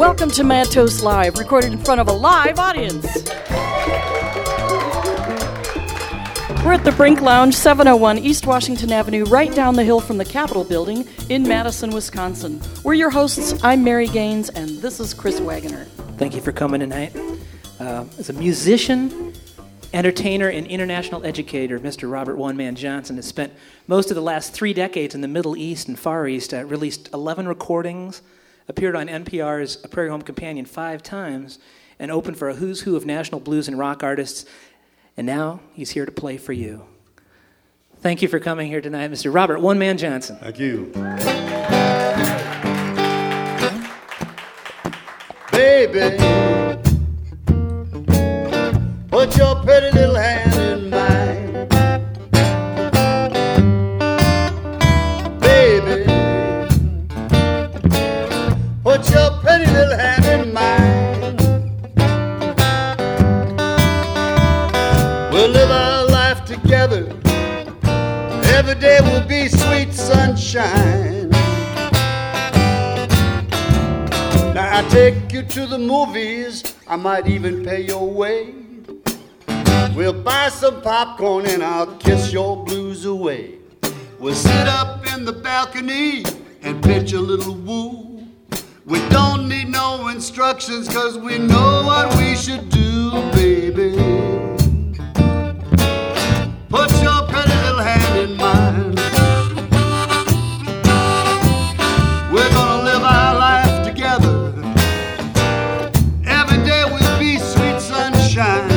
Welcome to Matos Live, recorded in front of a live audience. We're at the Brink Lounge, 701 East Washington Avenue, right down the hill from the Capitol Building in Madison, Wisconsin. We're your hosts. I'm Mary Gaines, and this is Chris Wagoner. Thank you for coming tonight. As a musician, entertainer, and international educator, Mr. Robert One Man Johnson has spent most of the last 3 decades in the Middle East and Far East, released 11 recordings, appeared on NPR's A Prairie Home Companion 5 times, and opened for a who's who of national blues and rock artists. And now he's here to play for you. Thank you for coming here tonight, Mr. Robert One Man Johnson. Thank you. Baby, put your pretty little hand in mine. Baby, put your pretty little hand in mine. We'll live our life together. Every day will be sweet sunshine. Now I take you to the movies. I might even pay your way. We'll buy some popcorn and I'll kiss your blues away. We'll sit up in the balcony and pitch a little woo. We don't need no instructions, cause we know what we should do, baby. Put your pretty little hand in mine. We're gonna live our life together. Every day we'll be sweet sunshine.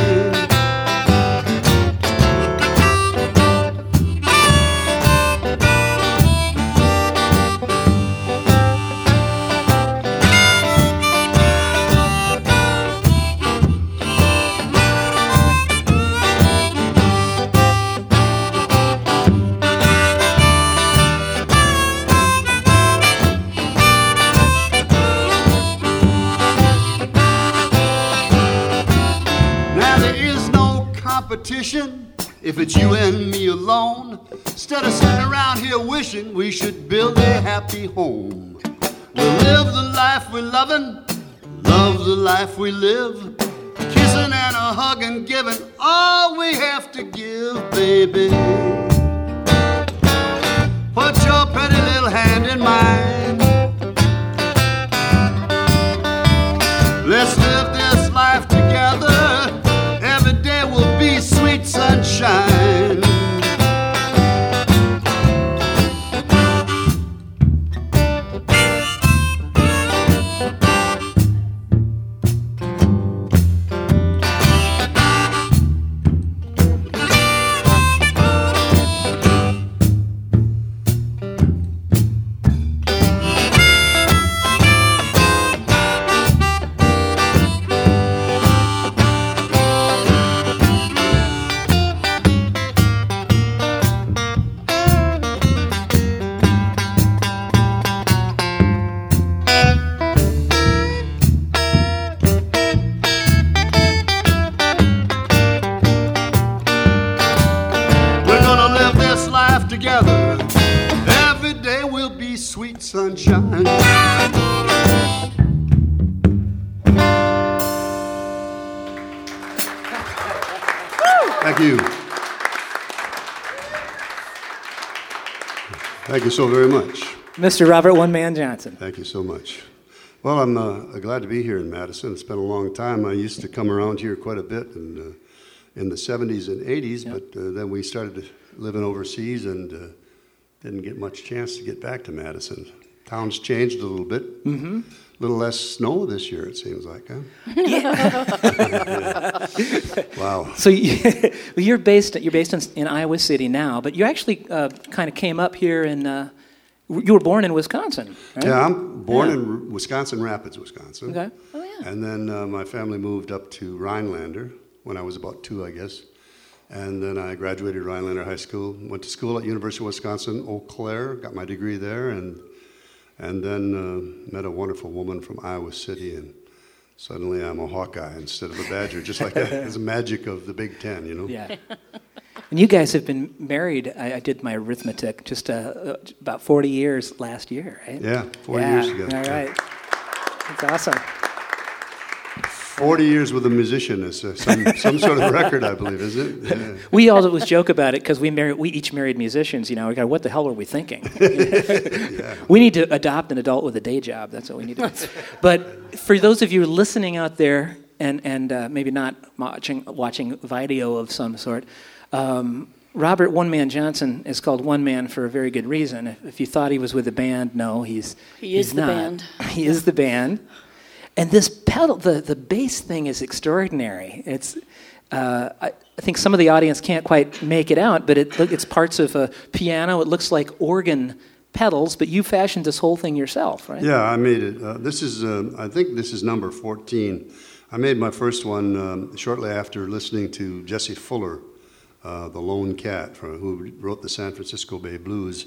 If it's you and me alone, instead of sitting around here wishing, we should build a happy home. We'll live the life we're loving, love the life we live, kissing and a hug and giving all we have to give, baby. Put your pretty little hand in mine. Let's live this life together. Every day will be sweet sunshine. Sunshine. Thank you. Thank you so very much. Mr. Robert One Man Johnson. Thank you so much. Well, I'm glad to be here in Madison. It's been a long time. I used to come around here quite a bit and, in the 70s and 80s, yep. But then we started living overseas and didn't get much chance to get back to Madison. Town's changed a little bit. Mm-hmm. A little less snow this year, it seems like, huh? Yeah. Wow. So you're based in Iowa City now, but you actually kind of came up here and you were born in Wisconsin, right? Yeah, I'm born in Wisconsin Rapids, Wisconsin. Okay. Oh, yeah. And then my family moved up to Rhinelander when I was about 2, I guess. And then I graduated Rhinelander High School, went to school at University of Wisconsin, Eau Claire, got my degree there, and then met a wonderful woman from Iowa City, and suddenly I'm a Hawkeye instead of a Badger, just like that. It's the magic of the Big Ten, you know? Yeah. And you guys have been married, I did my arithmetic, just about 40 years last year, right? Yeah, 40 years ago. All right. That's awesome. 40 years with a musician is some sort of record, I believe, is it? Yeah. We always joke about it because we each married musicians. You know, we go, what the hell are we thinking? Yeah. We need to adopt an adult with a day job. That's what we need to do. But for those of you listening out there and maybe not watching video of some sort, Robert One Man Johnson is called One Man for a very good reason. If you thought he was with the band, no, he's not. He is the band. And this pedal, the bass thing is extraordinary. It's I think some of the audience can't quite make it out, but it's parts of a piano. It looks like organ pedals, but you fashioned this whole thing yourself, right? Yeah, I made it. I think this is number 14. I made my first one shortly after listening to Jesse Fuller, the Lone Cat, who wrote the San Francisco Bay Blues.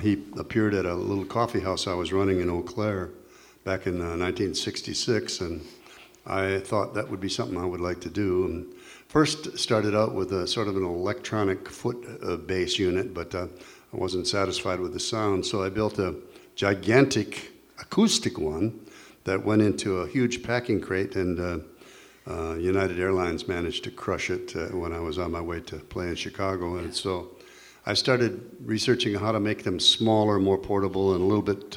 He appeared at a little coffee house I was running in Eau Claire back in 1966, and I thought that would be something I would like to do. And first started out with a sort of an electronic foot bass unit, but I wasn't satisfied with the sound, so I built a gigantic acoustic one that went into a huge packing crate, and United Airlines managed to crush it when I was on my way to play in Chicago. And so I started researching how to make them smaller, more portable, and a little bit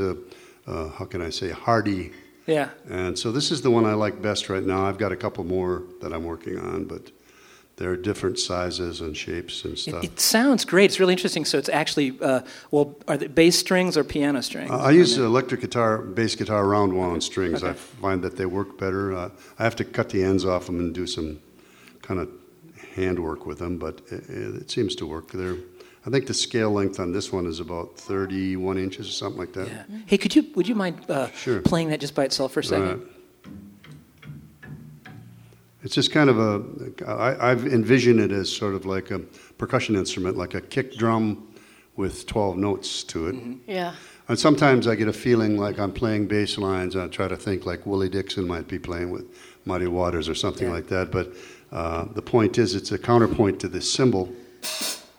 how can I say, hardy. Yeah. And so this is the one I like best right now. I've got a couple more that I'm working on, but they're different sizes and shapes and stuff. It sounds great. It's really interesting. So it's actually, are they bass strings or piano strings? I use electric guitar, bass guitar, round wound strings. Okay. I find that they work better. I have to cut the ends off them and do some kind of handwork with them, but it seems to work. I think the scale length on this one is about 31 inches or something like that. Yeah. Hey, would you mind sure. playing that just by itself for a second? It's just kind of I've envisioned it as sort of like a percussion instrument, like a kick drum with 12 notes to it. Mm-hmm. Yeah. And sometimes I get a feeling like I'm playing bass lines, and I try to think like Willie Dixon might be playing with Muddy Waters or something like that. But the point is, it's a counterpoint to this cymbal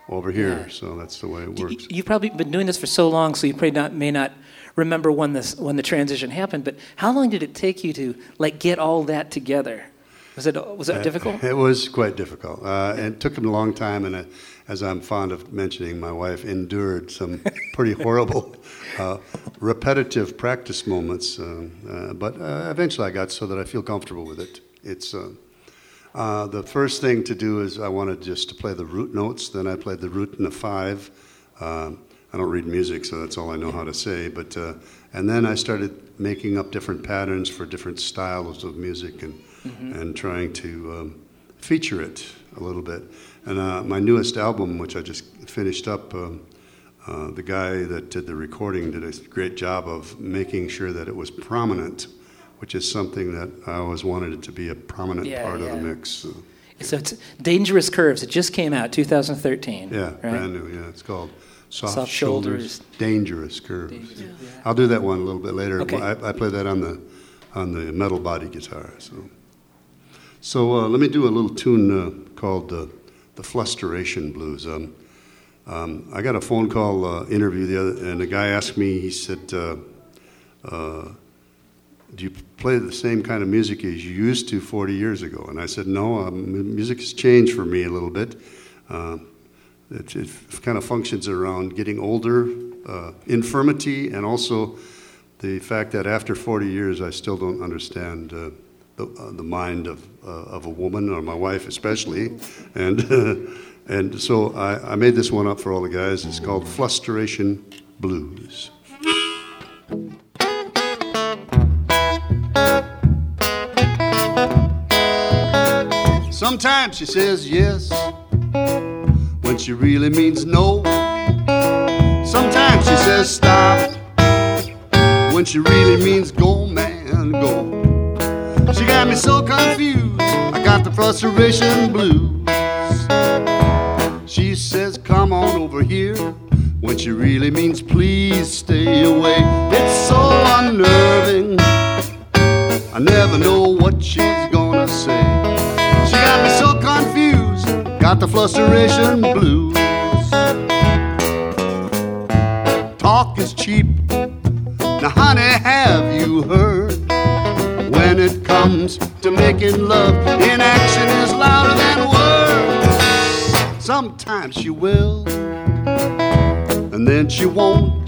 over here, so that's the way it works. You've probably been doing this for so long, so you probably may not remember when the transition happened. But how long did it take you to get all that together? Was it difficult? It was quite difficult. And it took him a long time, and as I'm fond of mentioning, my wife endured some pretty horrible, repetitive practice moments. But eventually, I got so that I feel comfortable with it. It's the first thing to do is I wanted just to play the root notes. Then I played the root and the five. I don't read music, so that's all I know how to say. But and then I started making up different patterns for different styles of music and trying to feature it a little bit. And my newest album, which I just finished up, the guy that did the recording did a great job of making sure that it was prominent, which is something that I always wanted it to be, a prominent part of the mix. So it's Dangerous Curves. It just came out, 2013. Yeah, right? Brand new, yeah. It's called Soft Shoulders, Dangerous Curves. Dangerous. Yeah. I'll do that one a little bit later. Okay. I play that on the metal body guitar. So let me do a little tune called The Flusteration Blues. I got a phone call interview and the guy asked me, he said, do you play the same kind of music as you used to 40 years ago? And I said, no, music has changed for me a little bit. It kind of functions around getting older, infirmity, and also the fact that after 40 years, I still don't understand the mind of a woman, or my wife especially. And so I made this one up for all the guys. It's called Flusteration Blues. Sometimes she says yes when she really means no. Sometimes she says stop when she really means go, man, go. She got me so confused, I got the flusteration blues. She says come on over here when she really means please stay away. It's so unnerving, I never know what she's gonna say. She got me so confused, got the flusteration blues. Talk is cheap, now honey, have you heard? comes to making love. Inaction is louder than words. Sometimes she will, and then she won't.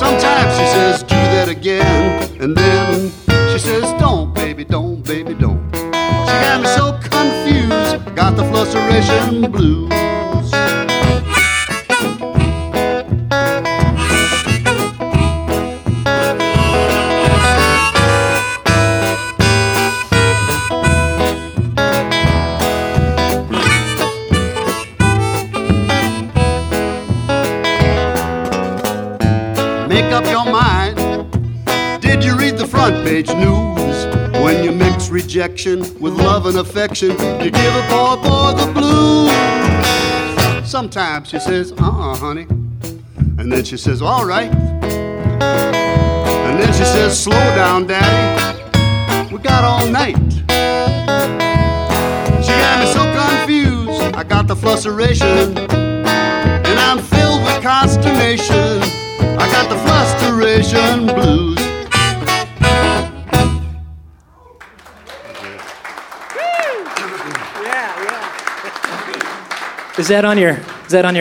Sometimes she says, do that again, and then she says, don't, baby, don't, baby, don't. She got me so confused, got the flusteration blues. News. When you mix rejection with love and affection, you give a poor boy the blues. Sometimes she says, uh-uh, honey. And then she says, all right. And then she says, slow down, daddy. We got all night. She got me so confused. I got the flusteration. And I'm filled with consternation. I got the flusteration blues. Is that on your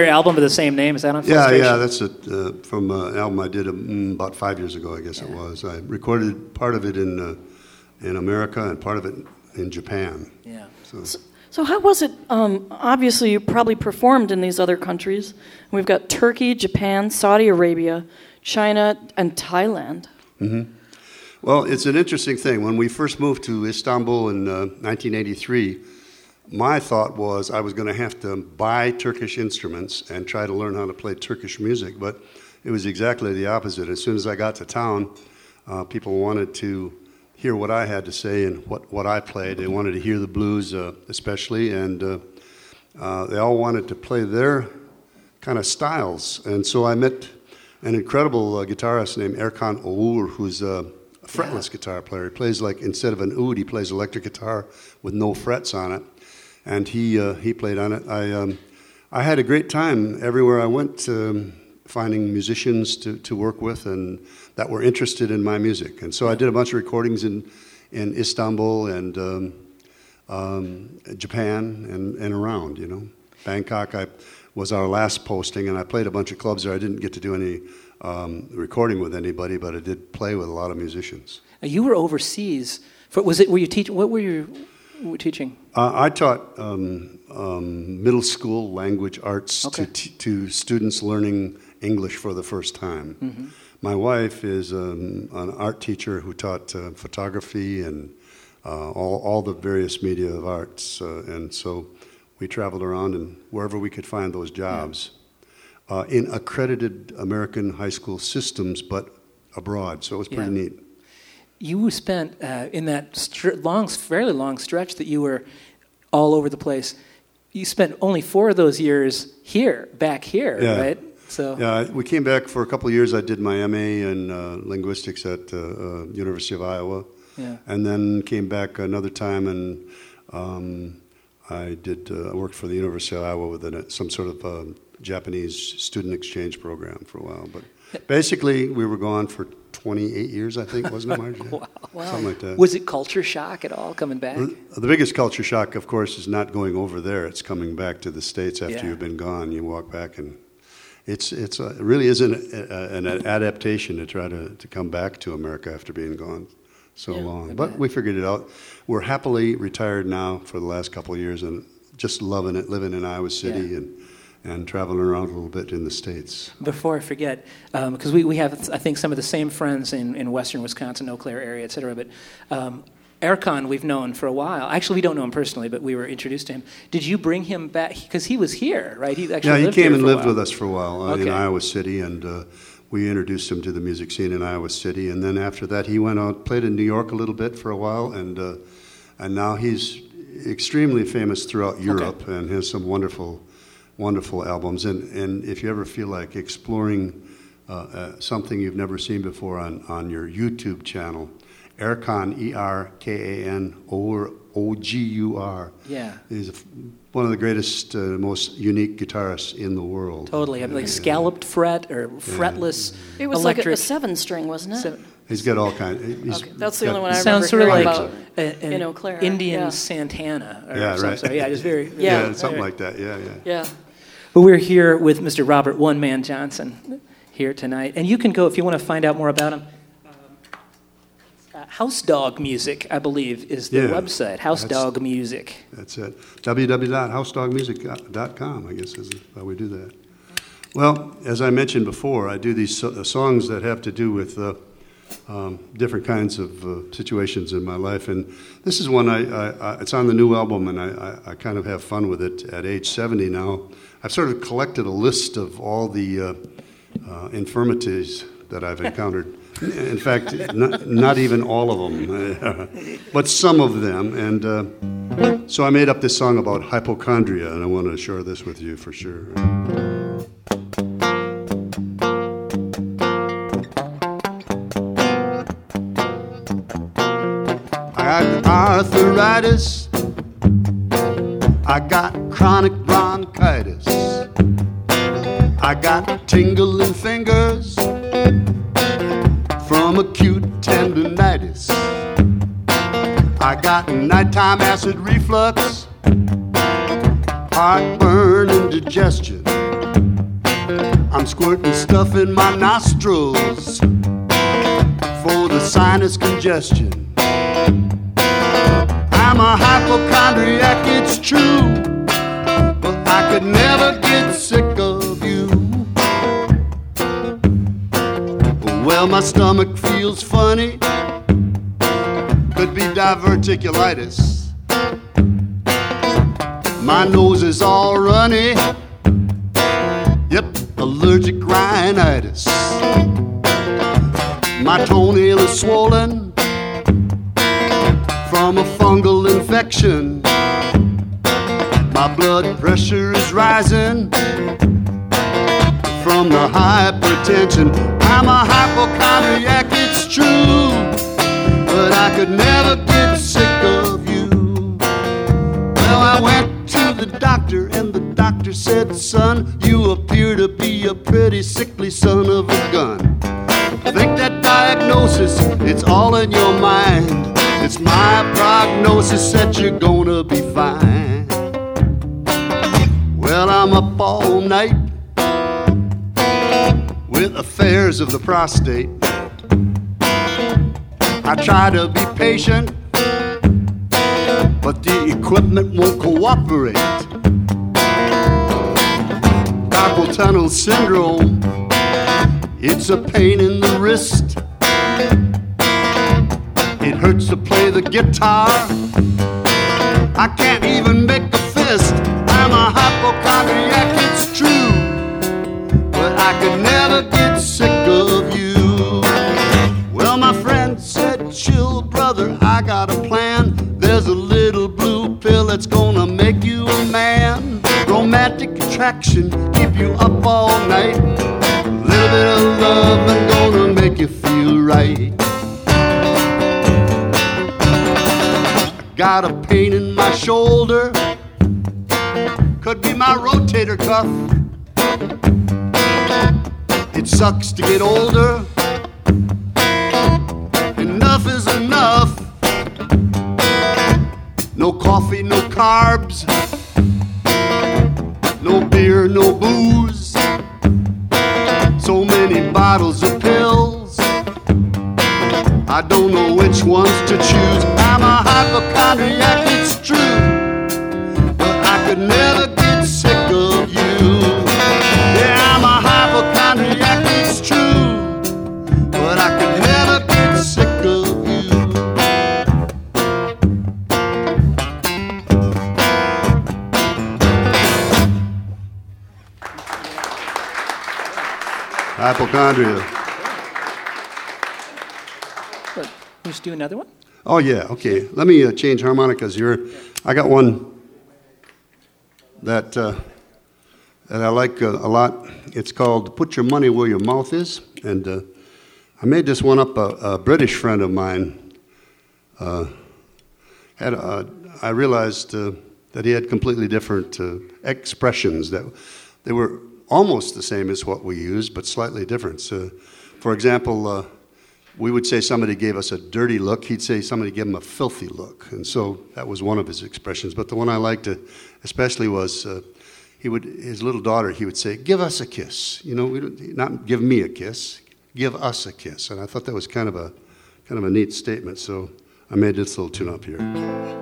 album with the same name? Is that on? Yeah, that's it, from an album I did about 5 years ago, I guess it was. I recorded part of it in America and part of it in Japan. Yeah. So how was it? Obviously, you probably performed in these other countries. We've got Turkey, Japan, Saudi Arabia, China, and Thailand. Mm-hmm. Well, it's an interesting thing. When we first moved to Istanbul in 1983. My thought was I was going to have to buy Turkish instruments and try to learn how to play Turkish music, but it was exactly the opposite. As soon as I got to town, people wanted to hear what I had to say and what I played. They wanted to hear the blues especially, and they all wanted to play their kind of styles. And so I met an incredible guitarist named Erkan Oğur, who's a fretless guitar player. He plays like, instead of an oud, he plays electric guitar with no frets on it. And he played on it. I had a great time everywhere I went, finding musicians to work with and that were interested in my music. And so I did a bunch of recordings in Istanbul and Japan and around, you know. Bangkok was our last posting, and I played a bunch of clubs there. I didn't get to do any recording with anybody, but I did play with a lot of musicians. You were overseas. What were you teaching? I taught middle school language arts to students learning English for the first time. Mm-hmm. My wife is an art teacher who taught photography and all the various media of arts. And so we traveled around and wherever we could find those jobs in accredited American high school systems, but abroad. So it was pretty neat. You spent, in that fairly long stretch that you were all over the place, you spent only 4 of those years back here, right? So yeah, we came back for a couple of years. I did my MA in linguistics at University of Iowa, and then came back another time, and I worked for the University of Iowa with some sort of Japanese student exchange program for a while. But basically, we were gone for 28 years, I think, wasn't it, Margie? Wow. Something like that. Was it culture shock at all coming back? The biggest culture shock, of course, is not going over there. It's coming back to the States after you've been gone. You walk back, and it really is an adaptation to try to come back to America after being gone so long. But we figured it out. We're happily retired now for the last couple of years and just loving it, living in Iowa City and traveling around a little bit in the States. Before I forget, because we have, I think, some of the same friends in western Wisconsin, Eau Claire area, et cetera, but Erkan we've known for a while. Actually, we don't know him personally, but we were introduced to him. Did you bring him back? Because he was here, right? He actually lived here for a while. Yeah, he came and lived with us for a while in Iowa City, and we introduced him to the music scene in Iowa City, and then after that he went out, played in New York a little bit for a while, and now he's extremely famous throughout Europe and has some wonderful albums, and if you ever feel like exploring something you've never seen before on your YouTube channel, Erkan, E-R-K-A-N, O-G-U-R. Yeah. He's one of the greatest, most unique guitarists in the world. Totally. I mean, like scalloped fret or fretless electric. It was like a 7-string, wasn't it? He's got all kinds. Okay. That's the only one I remember hearing about in Eau Claire. Indian Santana. Or yeah, right. So, yeah, just very. Yeah, yeah, something like that. Yeah, yeah. Yeah. But we're here with Mr. Robert One Man Johnson here tonight. And you can go, if you want to find out more about him, House Dog Music, I believe, is the website. House Dog Music. That's it. www.housedogmusic.com, I guess, is how we do that. Well, as I mentioned before, I do these songs that have to do with different kinds of situations in my life, and this is one it's on the new album, and I kind of have fun with it. At age 70 now, I've sort of collected a list of all the infirmities that I've encountered. In fact, not even all of them, but some of them, and so I made up this song about hypochondria, and I want to share this with you for sure. Arthritis, I got chronic bronchitis, I got tingling fingers from acute tendinitis, I got nighttime acid reflux, heartburn and digestion, I'm squirting stuff in my nostrils for the sinus congestion. I'm a hypochondriac, it's true, but I could never get sick of you. Well, my stomach feels funny, could be diverticulitis. My nose is all runny, yep, allergic rhinitis. My toenail is swollen from a fungal infection. My blood pressure is rising from the hypertension. I'm a hypochondriac, it's true, but I could never get sick of you. Well, I went to the doctor and the doctor said, son, you appear to be a pretty sickly son of a gun. Think that diagnosis, it's all in your mind. It's my prognosis that you're gonna be fine. Well, I'm up all night with affairs of the prostate. I try to be patient, but the equipment won't cooperate. Carpal tunnel syndrome, it's a pain in the wrist. It hurts to play the guitar, I can't even make a fist. I'm a hypochondriac, it's true, but I could never get sick of you. Well, my friend said, chill brother, I got a plan. There's a little blue pill that's gonna make you a man. Romantic attraction, keep you up all night. A little bit of love and gonna make you feel right. Got a pain in my shoulder, could be my rotator cuff. It sucks to get older, enough is enough. No coffee, no carbs, no beer, no booze. So many bottles of pills, I don't know which ones to choose. I'm a hypochondriac, it's true, but I could never get sick of you. Yeah, I'm a hypochondriac, it's true, but I could never get sick of you. Hypochondria. Do another one? Oh yeah, okay. Let me change harmonicas here. I got one that I like a lot. It's called "Put Your Money Where Your Mouth Is," and I made this one up. A British friend of mine I realized that he had completely different expressions that they were almost the same as what we used, but slightly different. So, for example. we would say somebody gave us a dirty look. He'd say somebody gave him a filthy look. And so that was one of his expressions. But the one I liked especially was his little daughter, he would say, give us a kiss. You know, not give me a kiss, give us a kiss. And I thought that was kind of a neat statement. So I made this little tune up here.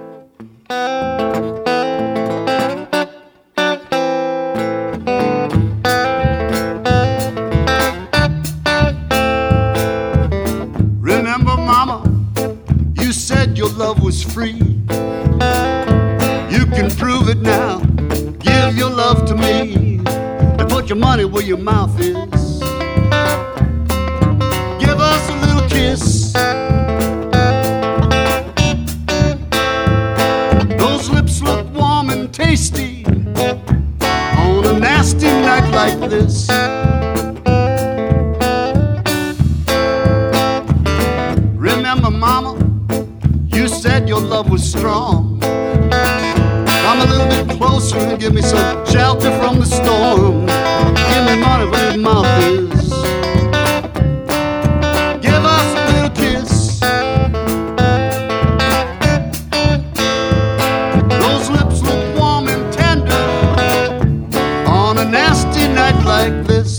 Love was free. You can prove it now. Give your love to me and put your money where your mouth is. Give us a little kiss. Those lips look warm and tasty on a nasty night like this. Was strong. Come a little bit closer and give me some shelter from the storm. Give me money where your mouth is. Give us a little kiss. Those lips look warm and tender on a nasty night like this.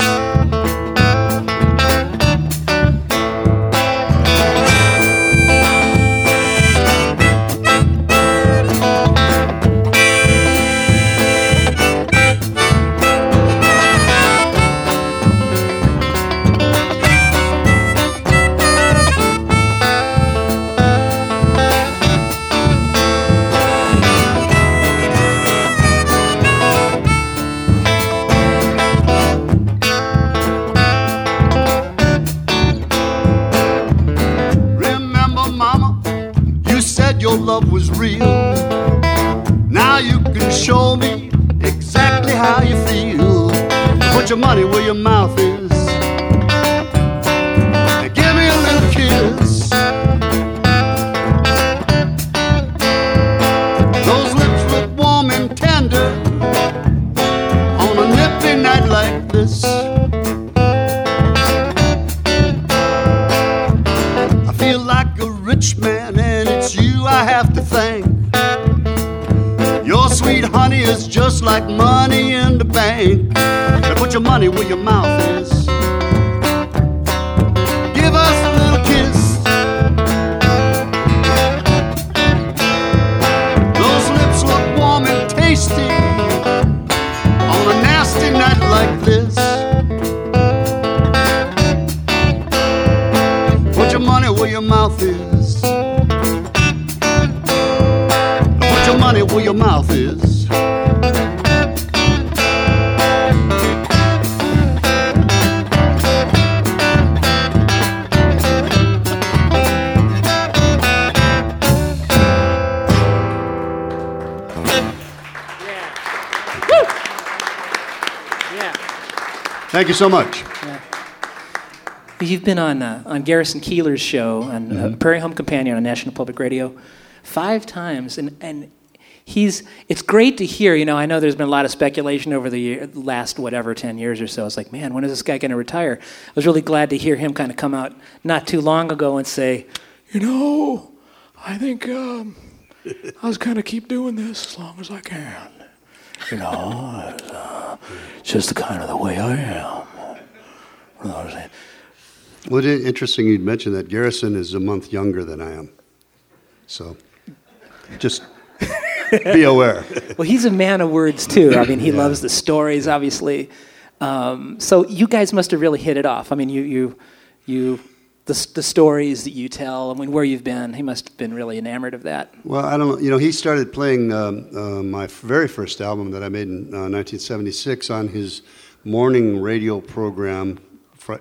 Thank you so much. Yeah. You've been on Garrison Keillor's show on A Prairie Home Companion on National Public Radio 5 times, and it's great to hear. You know, I know there's been a lot of speculation over the last 10 years or so. It's like, man, when is this guy going to retire? I was really glad to hear him kind of come out not too long ago and say, you know, I think I was going to keep doing this as long as I can. You know, it's just the kind of the way I am. Well, it's interesting you'd mention that. Garrison is a month younger than I am. So, just be aware. Well, he's a man of words, too. I mean, he loves the stories, obviously. So you guys must have really hit it off. I mean, the stories that you tell, I mean, where you've been, he must have been really enamored of that. Well, he started playing my very first album that I made in 1976 on his morning radio program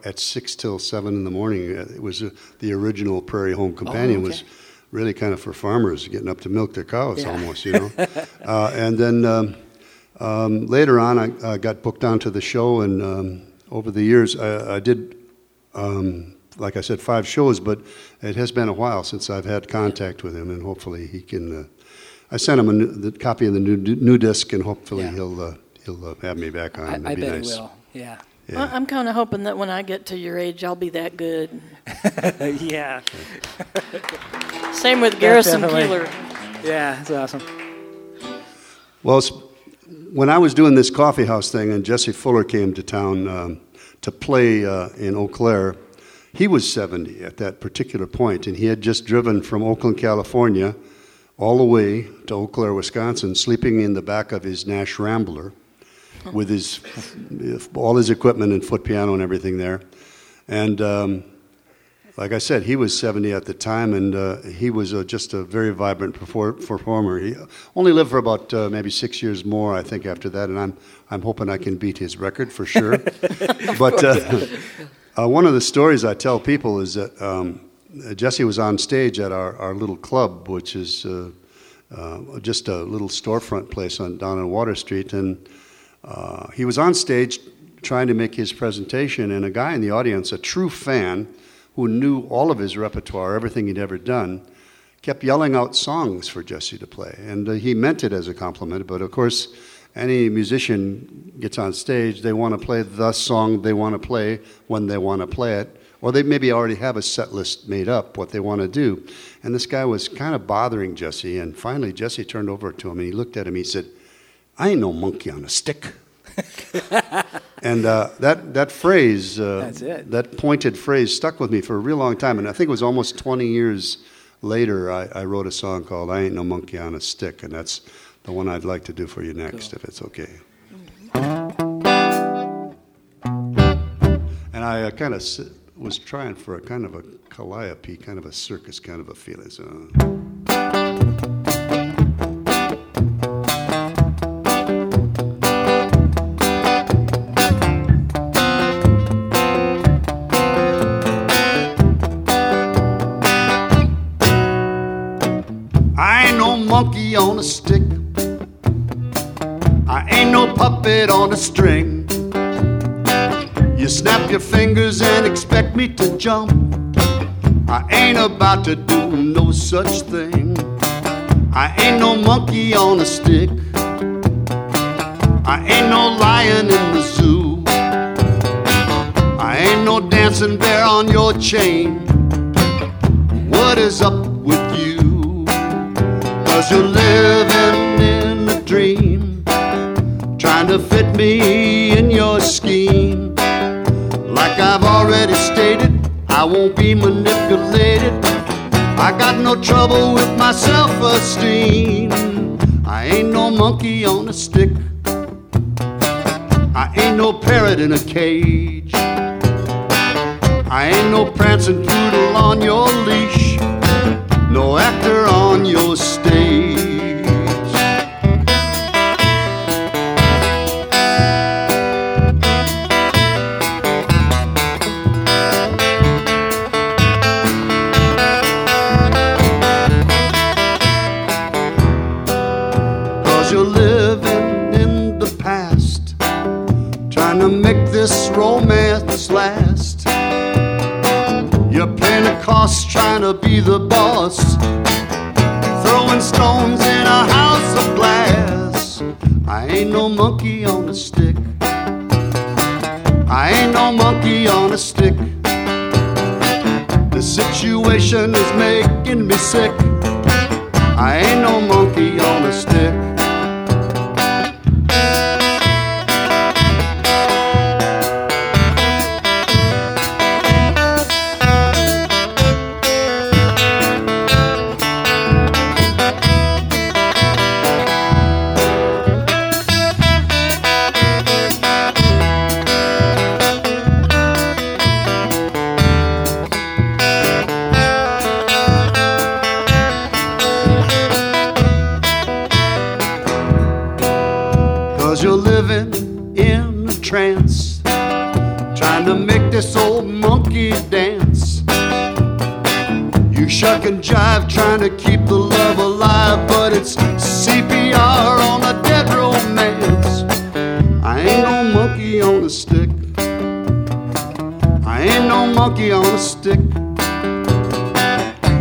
at 6 till 7 in the morning. It was the original Prairie Home Companion. Was really kind of for farmers getting up to milk their cows almost, you know. And then later on, I got booked onto the show, and over the years, I did... like I said, 5 shows, but it has been a while since I've had contact with him, and hopefully he can. I sent him the copy of the new disc, and hopefully he'll have me back on. I bet nice. He will. Yeah. Yeah. Well, I'm kind of hoping that when I get to your age, I'll be that good. Yeah. Same with Garrison Keillor. Yeah, that's awesome. Well, when I was doing this coffee house thing and Jesse Fuller came to town to play in Eau Claire, he was 70 at that particular point, and he had just driven from Oakland, California, all the way to Eau Claire, Wisconsin, sleeping in the back of his Nash Rambler with his all his equipment and foot piano and everything there. And like I said, he was 70 at the time, and he was just a very vibrant performer. He only lived for about maybe 6 years more, I think, after that, and I'm hoping I can beat his record for sure. But one of the stories I tell people is that Jesse was on stage at our little club, which is just a little storefront place down on Water Street, and he was on stage trying to make his presentation, and a guy in the audience, a true fan who knew all of his repertoire, everything he'd ever done, kept yelling out songs for Jesse to play. And he meant it as a compliment, but of course, any musician gets on stage, they want to play the song they want to play when they want to play it, or they maybe already have a set list made up, what they want to do. And this guy was kind of bothering Jesse, and finally Jesse turned over to him, and he looked at him, he said, "I ain't no monkey on a stick." And that phrase, that pointed phrase, stuck with me for a real long time. And I think it was almost 20 years later I wrote a song called "I Ain't No Monkey on a Stick," and that's the one I'd like to do for you next, cool, if it's okay. And I kind of was trying for a kind of a calliope, kind of a circus kind of a feeling. So... monkey on a stick, I ain't no puppet on a string. You snap your fingers and expect me to jump, I ain't about to do no such thing. I ain't no monkey on a stick, I ain't no lion in the zoo, I ain't no dancing bear on your chain. What is up with you? 'Cause you're living in a dream, trying to fit me in your scheme. Like I've already stated, I won't be manipulated. I got no trouble with my self-esteem. I ain't no monkey on a stick, I ain't no parrot in a cage, I ain't no prancing poodle on your leash, no actor on your stage. Cause you're living in the past, trying to make this romance last. You're paying the cost, trying to be the boss, throwing stones in a house of glass. I ain't no monkey on a stick, I ain't no monkey on a stick. The situation is making me sick, I ain't no monkey on a stick. Jive, trying to keep the love alive, but it's CPR on a dead romance. I ain't no monkey on a stick, I ain't no monkey on a stick.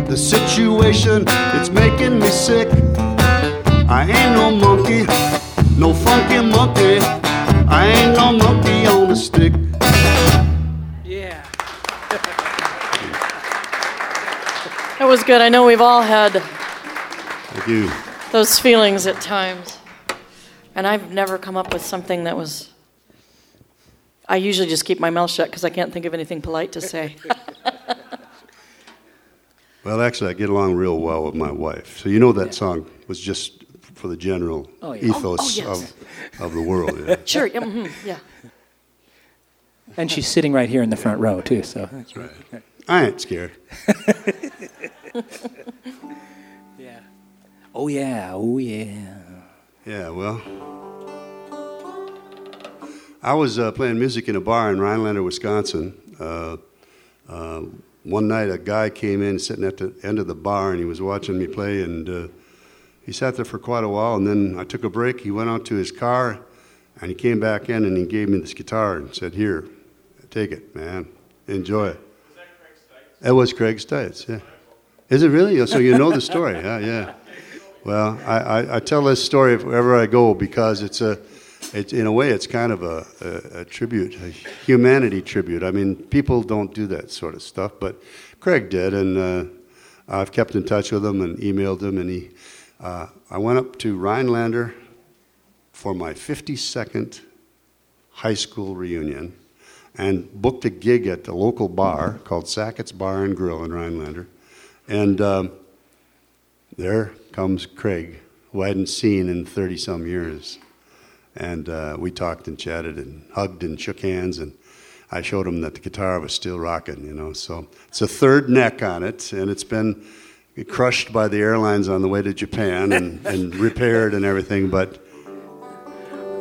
The situation, it's making me sick. I ain't no monkey, no funky monkey, I ain't no monkey on a stick. was good. I know we've all had Thank you. Those feelings at times. And I've never come up with something that was... I usually just keep my mouth shut because I can't think of anything polite to say. Well, actually, I get along real well with my wife. So you know that song was just for the general ethos of the world. Yeah. Sure, yeah. And she's sitting right here in the front row, too. So that's right. I ain't scared. Yeah. Oh, yeah. Oh, yeah. Yeah, well... I was playing music in a bar in Rhinelander, Wisconsin. One night a guy came in sitting at the end of the bar and he was watching me play, and he sat there for quite a while, and then I took a break. He went out to his car and he came back in and he gave me this guitar and said, "Here, take it, man. Enjoy it." Was that Craig Stites? That was Craig Stites, yeah. Is it really? So you know the story, huh? Yeah. Well, I tell this story wherever I go because it's in a way, it's kind of a tribute, a humanity tribute. I mean, people don't do that sort of stuff, but Craig did, and I've kept in touch with him and emailed him. And he, I went up to Rhinelander for my 52nd high school reunion and booked a gig at the local bar called Sackett's Bar and Grill in Rhinelander. And there comes Craig, who I hadn't seen in 30-some years. And we talked and chatted and hugged and shook hands, and I showed him that the guitar was still rocking, you know. So it's a third neck on it, and it's been crushed by the airlines on the way to Japan and repaired and everything. But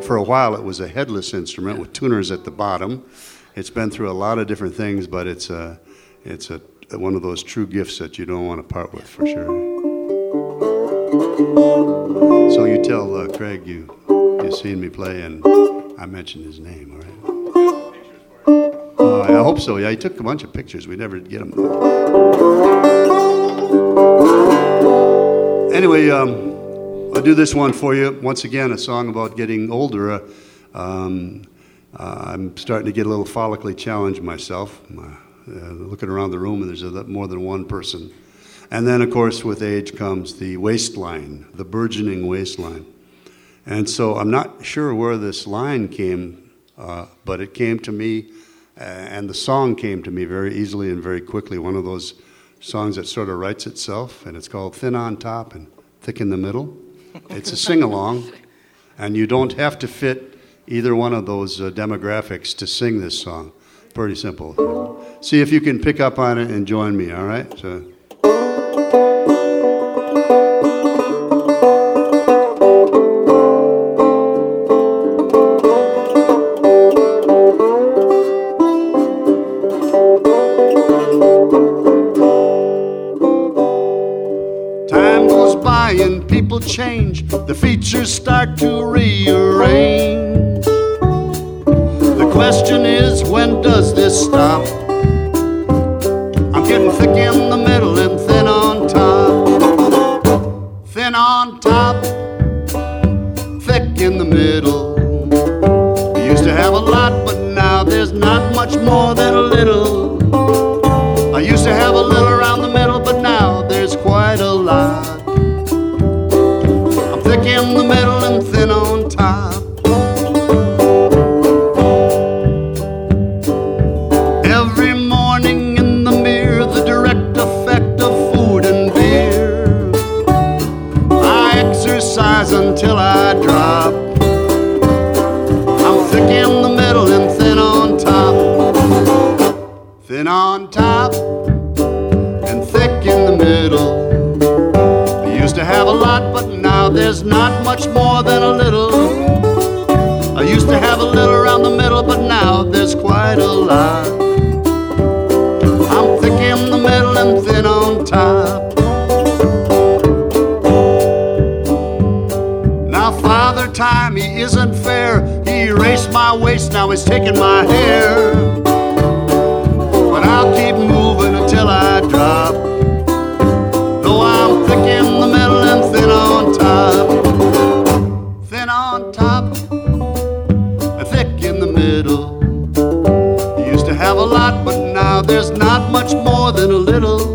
for a while it was a headless instrument with tuners at the bottom. It's been through a lot of different things, but it's one of those true gifts that you don't want to part with for sure. So you tell Craig you've seen me play, and I mentioned his name, all right? I hope so. Yeah, he took a bunch of pictures. We never did get them. Anyway, I'll do this one for you. Once again, a song about getting older. I'm starting to get a little follically challenged myself. Looking around the room, and there's more than one person. And then, of course, with age comes the waistline, the burgeoning waistline. And so I'm not sure where this line came, but it came to me, and the song came to me very easily and very quickly. One of those songs that sort of writes itself, and it's called Thin on Top and Thick in the Middle. It's a sing-along, and you don't have to fit either one of those demographics to sing this song. Pretty simple. See if you can pick up on it and join me, all right? Change, the features start to rearrange. The question is, when does this stop? I'm getting thick in the middle and thin on top. Thin on top, thick in the middle. We used to have a lot, but now there's not much more than a little. I used to have a little around the middle, but now there's quite a lot. In the middle and thin on top. Every morning in the mirror, the direct effect of food and beer. I exercise until I drop. I'm thick in the middle and thin on top. Thin on top and thick in the middle. We used to have a lot, but there's not much more than a little. I used to have a little around the middle, but now there's quite a lot. I'm thick in the middle and thin on top. Now Father Time, he isn't fair. He erased my waist, now he's taking my hair. But I'll keep moving until I drop. Though I'm thick in the middle and thin on top. Thin on top, thick in the middle. You used to have a lot, but now there's not much more than a little.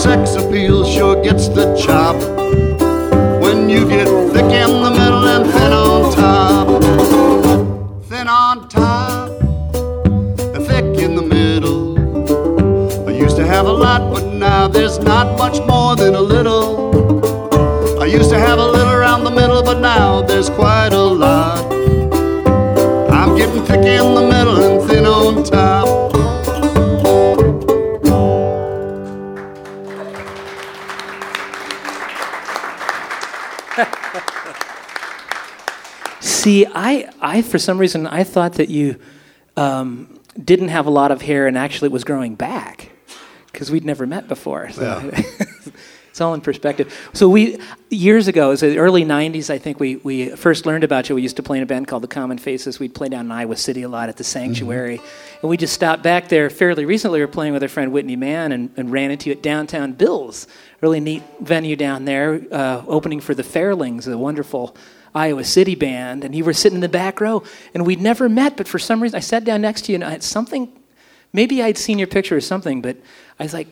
sex appeal sure gets the chop when you get thick in the middle and thin on top. Thin on top, thick in the middle. I used to have a lot, but now there's not much more than a little. I used to have a little around the middle, but now there's quite a lot. I'm getting thick in the middle and thin on top. See, I for some reason, I thought that you didn't have a lot of hair and actually it was growing back because we'd never met before. So yeah. It's all in perspective. So we, years ago, it was the early 90s, I think we first learned about you. We used to play in a band called The Common Faces. We'd play down in Iowa City a lot at the Sanctuary. Mm-hmm. And we just stopped back there fairly recently. We were playing with our friend Whitney Mann and ran into you at Downtown Bill's. Really neat venue down there, opening for the Fairlings, a wonderful Iowa City band, and you were sitting in the back row, and we'd never met, but for some reason, I sat down next to you, and I had something, maybe I'd seen your picture or something, but I was like,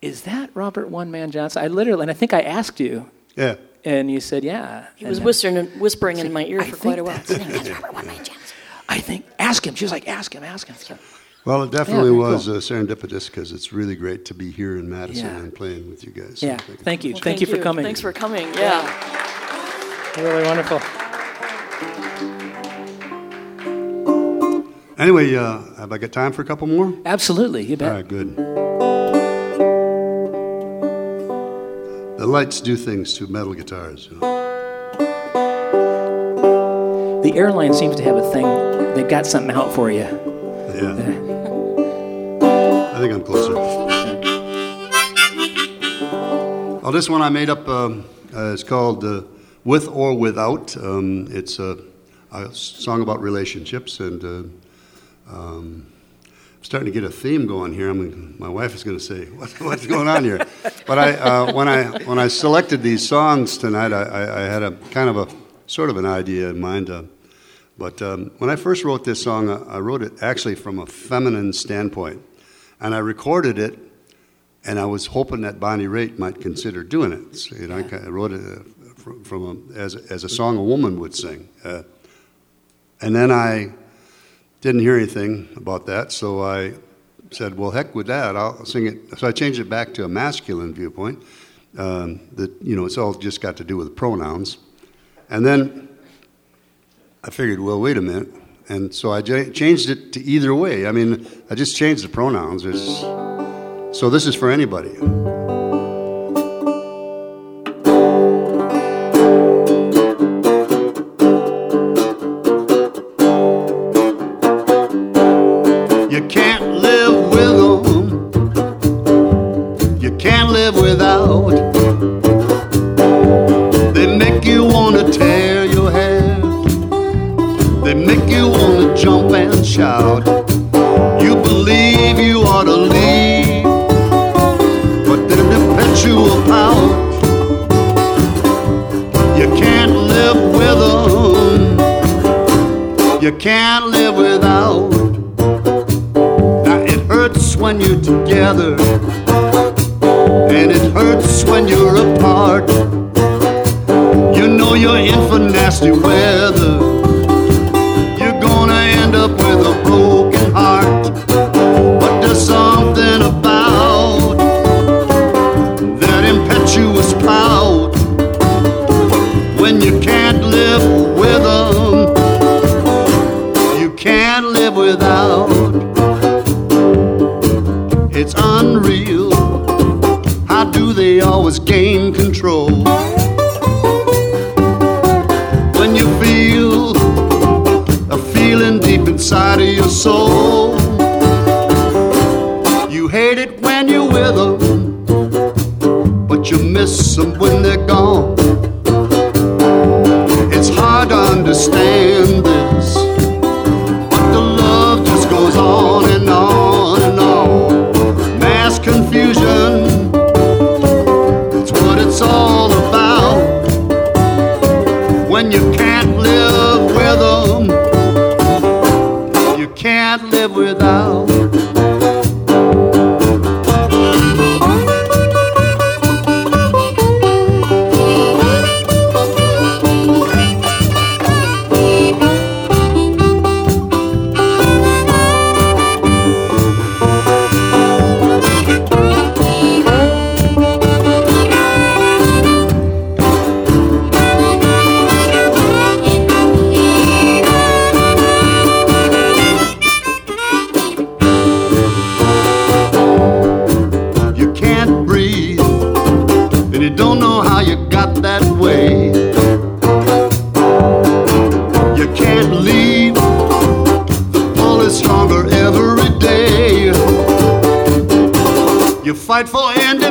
is that Robert One Man Johnson? I think I asked you. Yeah. And you said, yeah. He was whispering in my ear for quite a while. That's Robert One Man Johnson. I think, ask him. She was like, ask him. So, well, it definitely was cool. Serendipitous, because it's really great to be here in Madison and playing with you guys. Yeah, so thank you. Well, thank you for coming. Thanks for coming, yeah. Really wonderful. Anyway, have I got time for a couple more? Absolutely, you bet. All right, good. The lights do things to metal guitars. You know. The airline seems to have a thing. They've got something out for you. Yeah. I think I'm closer. Oh, this one I made up. It's called... With or Without. It's a song about relationships, and I'm starting to get a theme going here. My wife is going to say, "What's going on here?" But when I selected these songs tonight, I had a kind of a sort of an idea in mind. But when I first wrote this song, I wrote it actually from a feminine standpoint, and I recorded it, and I was hoping that Bonnie Raitt might consider doing it. So, I wrote it. From as a song a woman would sing, and then I didn't hear anything about that, so I said, "Well, heck with that! I'll sing it." So I changed it back to a masculine viewpoint. That it's all just got to do with pronouns, and then I figured, "Well, wait a minute," and so I changed it to either way. I mean, I just changed the pronouns. So this is for anybody. Live without.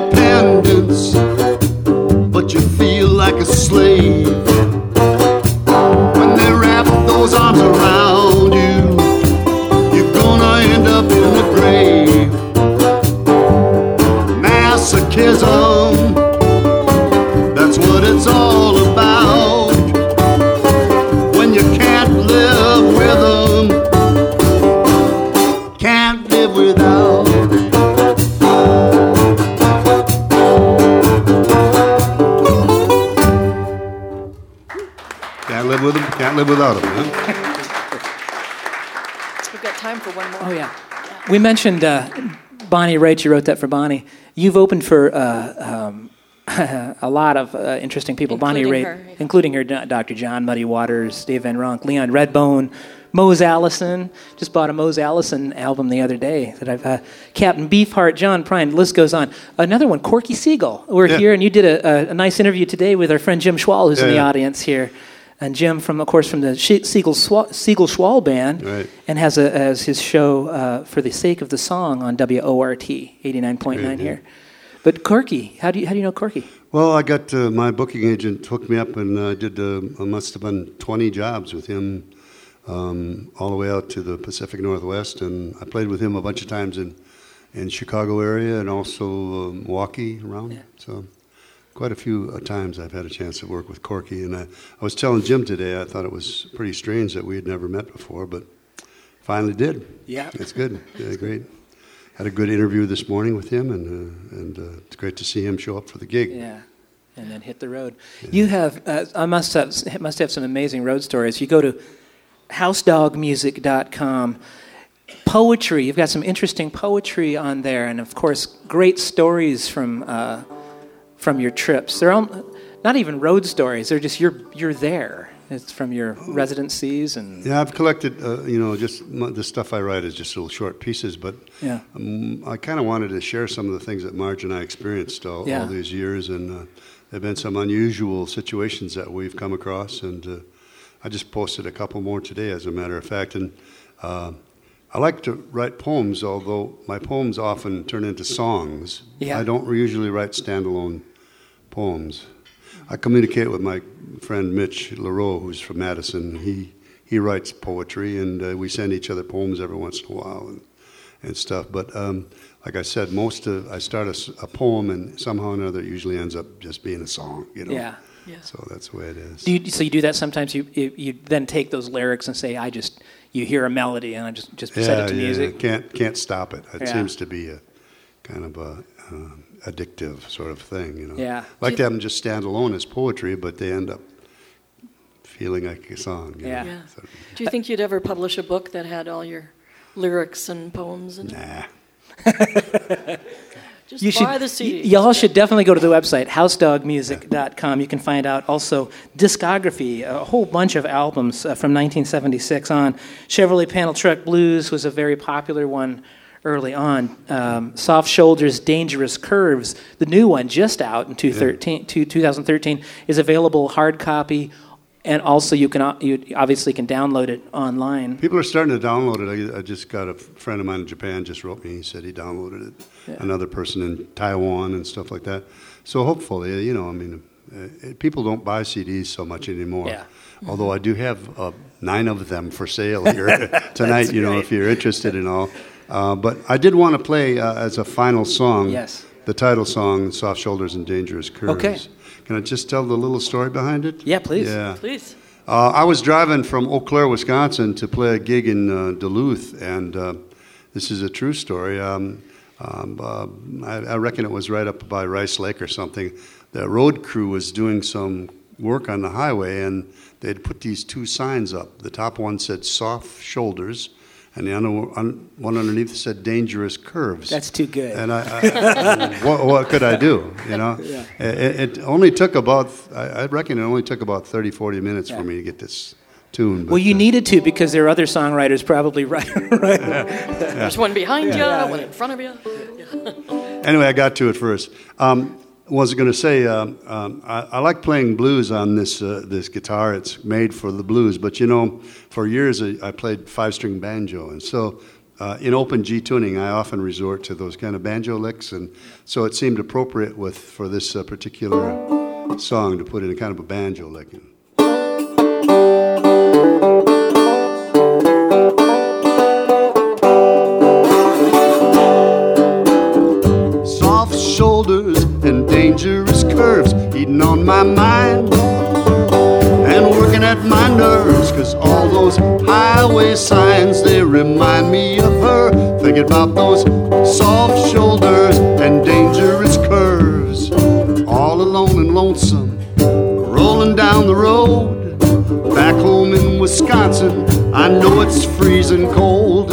independence, but you feel like a slave. When they wrap those arms around you, you're gonna end up in the grave. Masochism, that's what it's all about. When you can't live with them, can't live without. Can't live with them, can't live without them. Huh? We've got time for one more. Oh, yeah. We mentioned Bonnie Raitt. You wrote that for Bonnie. You've opened for a lot of interesting people, including Bonnie Raitt, her, yeah. Including her, Dr. John, Muddy Waters, Dave Van Ronk, Leon Redbone, Mose Allison. Just bought a Mose Allison album the other day that I've Captain Beefheart, John Prine. The list goes on. Another one, Corky Siegel. We're here, and you did a nice interview today with our friend Jim Schwal, who's in the audience here. And Jim, from the Siegel Schwal band, right. And has as his show For the Sake of the Song on WORT 89.9 here. But Corky, how do you know Corky? Well, I got my booking agent hooked me up, and I did must have been 20 jobs with him, all the way out to the Pacific Northwest, and I played with him a bunch of times in Chicago area and also Milwaukee around. Yeah. So. Quite a few times I've had a chance to work with Corky, and I was telling Jim today I thought it was pretty strange that we had never met before, but finally did. Yeah, it's good. Yeah, great. Had a good interview this morning with him, and it's great to see him show up for the gig. Yeah, and then hit the road. Yeah. You have I must have some amazing road stories. You go to housedogmusic.com. Poetry. You've got some interesting poetry on there, and of course, great stories from your trips. They're not even road stories. They're just you're there. It's from your residencies and. Yeah, I've collected. Just the stuff I write is just little short pieces. But yeah, I kind of wanted to share some of the things that Marge and I experienced all these years, and there've been some unusual situations that we've come across, and I just posted a couple more today, as a matter of fact. And I like to write poems, although my poems often turn into songs. Yeah. I don't usually write standalone poems. I communicate with my friend Mitch LaRoe, who's from Madison. He writes poetry, and we send each other poems every once in a while and stuff. But like I said, I start a poem, and somehow or another, it usually ends up just being a song. You know. Yeah. Yeah. So that's the way it is. So you do that sometimes. You then take those lyrics and say, you hear a melody, and I just set it to music. Yeah. Can't stop it. It seems to be a kind of a addictive sort of thing, you know. Yeah. Like to have them just stand alone as poetry, but they end up feeling like a song. You know? Yeah. Sort of. Do you think you'd ever publish a book that had all your lyrics and poems in it? Nah. Just buy the CD. Y'all should definitely go to the website, housedogmusic.com. You can find out also discography, a whole bunch of albums from 1976 on. Chevrolet Panel Truck Blues was a very popular one early on. Soft Shoulders, Dangerous Curves, the new one just out in 2013, is available hard copy. And also, you obviously can download it online. People are starting to download it. I just got a friend of mine in Japan just wrote me. He said he downloaded it. Yeah. Another person in Taiwan and stuff like that. So hopefully, people don't buy CDs so much anymore. Yeah. Although I do have 9 of them for sale here tonight, if you're interested in all. But I did want to play as a final song, the title song, Soft Shoulders and Dangerous Curves. Okay. Can I just tell the little story behind it? Yeah, please. Yeah. Please. I was driving from Eau Claire, Wisconsin to play a gig in Duluth, and this is a true story. I reckon it was right up by Rice Lake or something. The road crew was doing some work on the highway, and they'd put these 2 signs up. The top one said Soft Shoulders, and the one underneath said Dangerous Curves. That's too good. And I what could I do, you know? Yeah. It only took about, I reckon it only took about 30, 40 minutes for me to get this tune. But, well, you needed to, because there are other songwriters probably right. Yeah. Yeah. There's one behind you, one in front of you. Yeah. Anyway, I got to it first. Was going to say, I like playing blues on this guitar. It's made for the blues. But, for years I played 5-string banjo. And so In open G tuning, I often resort to those kind of banjo licks, and so it seemed appropriate for this particular song to put in a kind of a banjo lick. Soft shoulders and dangerous curves eating on my mind and working at my nerves, 'cause all those highway signs, they remind me of her. Thinking about those soft shoulders and dangerous curves, all alone and lonesome, rolling down the road. Back home in Wisconsin, I know it's freezing cold.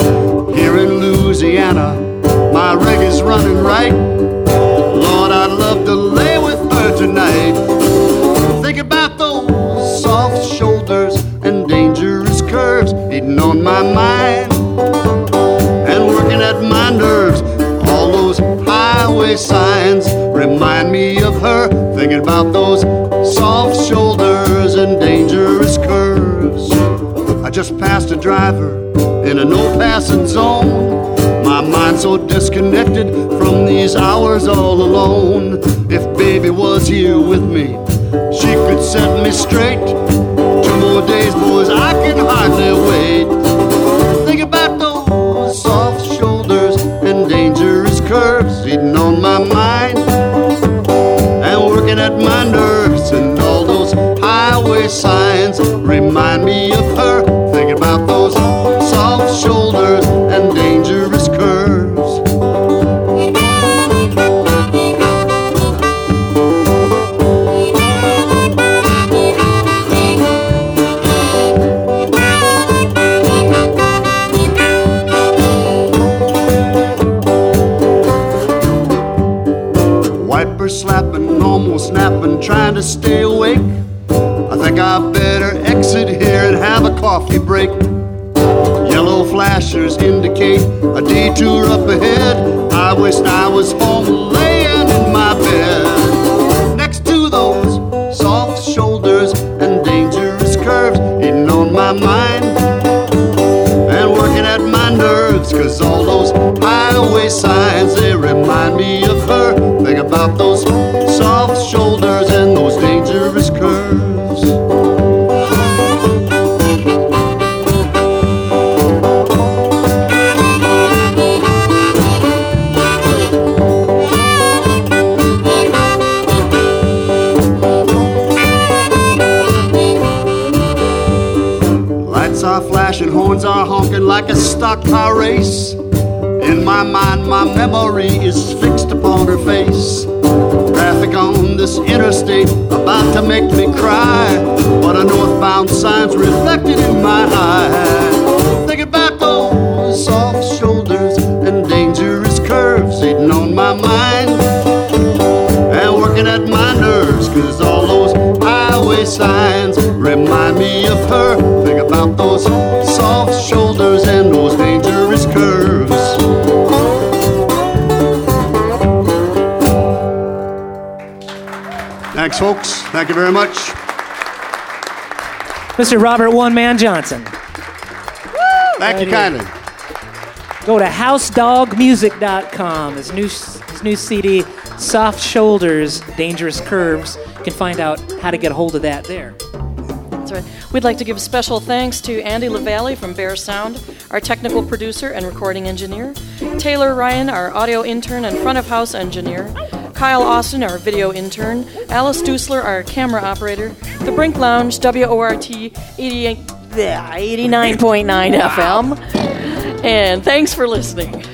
Here in Louisiana, my rig is running right. Lord, I'd love to lay with her tonight. Think about those soft shoulders and dangerous curves eating on my mind and working at my nerves. All those highway signs remind me of her. Thinking about those soft shoulders and dangerous curves. I just passed a driver in a no-passing zone. My mind so disconnected from these hours all alone. If baby was here with me, she could set me straight. More days, boys, I can hardly wait. Think about those soft shoulders and dangerous curves eating on my mind and working at my nerves, and all those highway signs remind me of her. Thinking about those soft shoulders and dangerous curves. Slapping, almost napping, trying to stay awake. I think I better exit here and have a coffee break. Yellow flashers indicate a detour up ahead. I wish I was home laying in my bed next to those soft shoulders and dangerous curves eating on my mind and working at my nerves, 'cause all those highway signs, they remind me of her. Think about those soft shoulders and those dangerous curves. Lights are flashing, horns are honking like a stock car race. In my mind, my memory is fixed upon her face. Traffic on this interstate about to make me cry, but a northbound sign's reflected in my eye. Think about those soft shoulders and dangerous curves eating on my mind and working at my nerves, 'cause all those highway signs remind me of her. Think about those soft shoulders and those dangerous curves. Thanks, folks. Thank you very much. Mr. Robert One Man Johnson. Woo! Thank you kindly. Go to housedogmusic.com. His new CD, Soft Shoulders, Dangerous Curves. You can find out how to get a hold of that there. That's right. We'd like to give special thanks to Andy LaValle from Bear Sound, our technical producer and recording engineer, Taylor Ryan, our audio intern and front of house engineer, Kyle Austin, our video intern, Alice Dussler, our camera operator, the Brink Lounge, WORT 89.9 FM, and thanks for listening.